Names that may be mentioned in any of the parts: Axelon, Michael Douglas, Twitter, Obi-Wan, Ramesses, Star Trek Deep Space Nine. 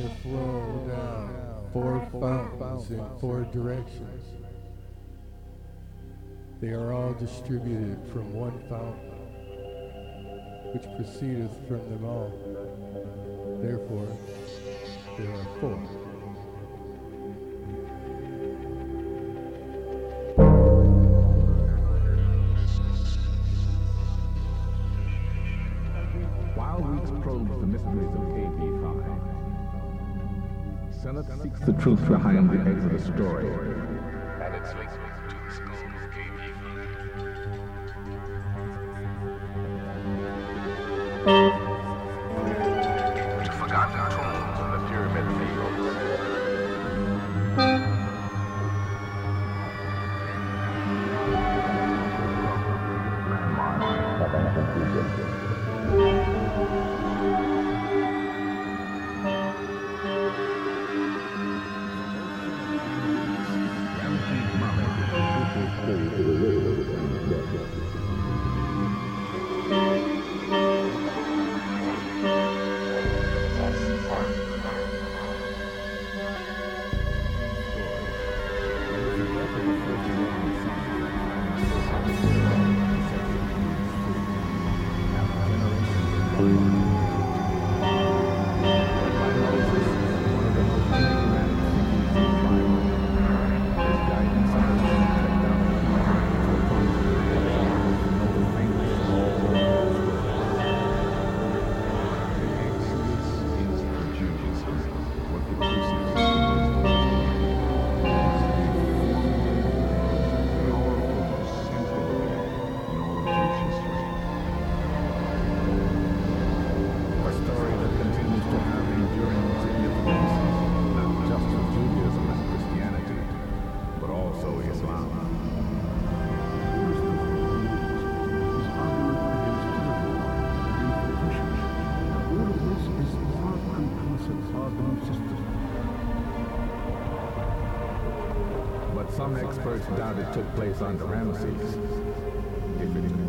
shall flow down 4 fountains in 4 directions. They are all distributed from one fountain, which proceedeth from them all. Therefore, there are 4. While Weeks probes the mysteries of AB5, Senate seeks the truth behind the Exodus story and its links to the skull of KB5. Some experts doubt it took place under Ramesses, if it even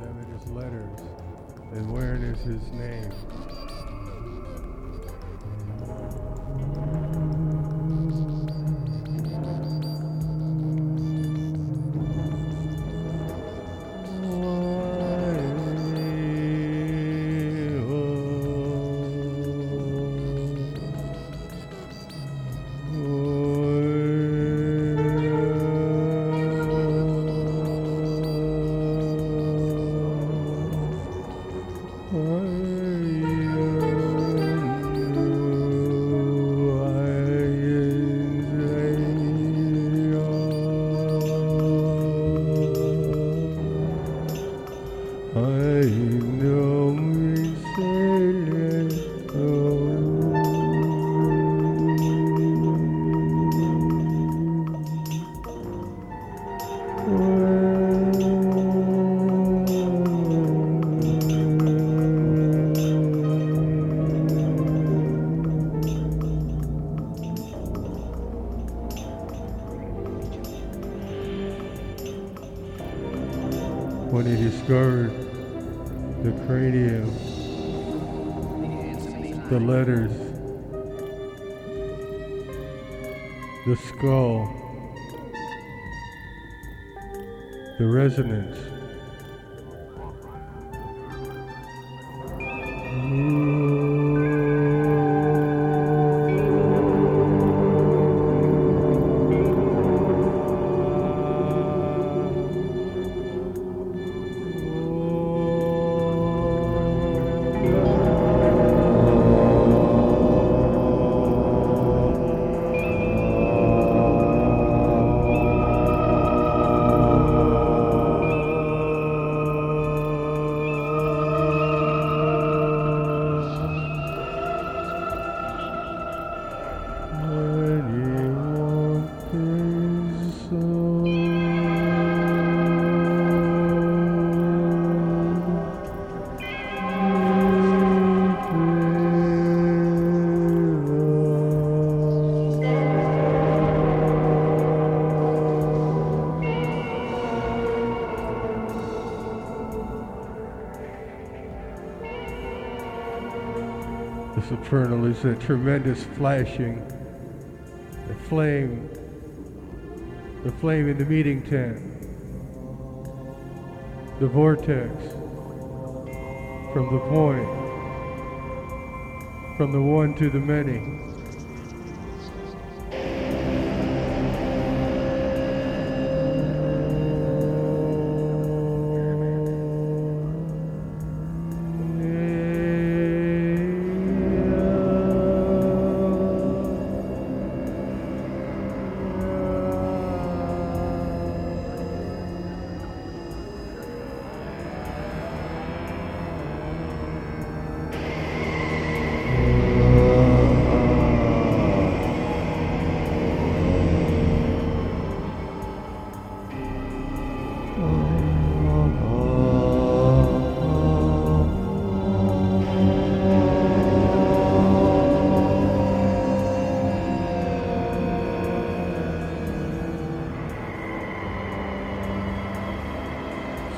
of them in his letters, and wherein is his name? When he discovered the cranium, the letters, the skull, the resonance. The supernal is a tremendous flashing, the flame in the meeting tent, the vortex from the point, from the one to the many.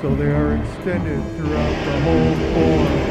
So they are extended throughout the whole form.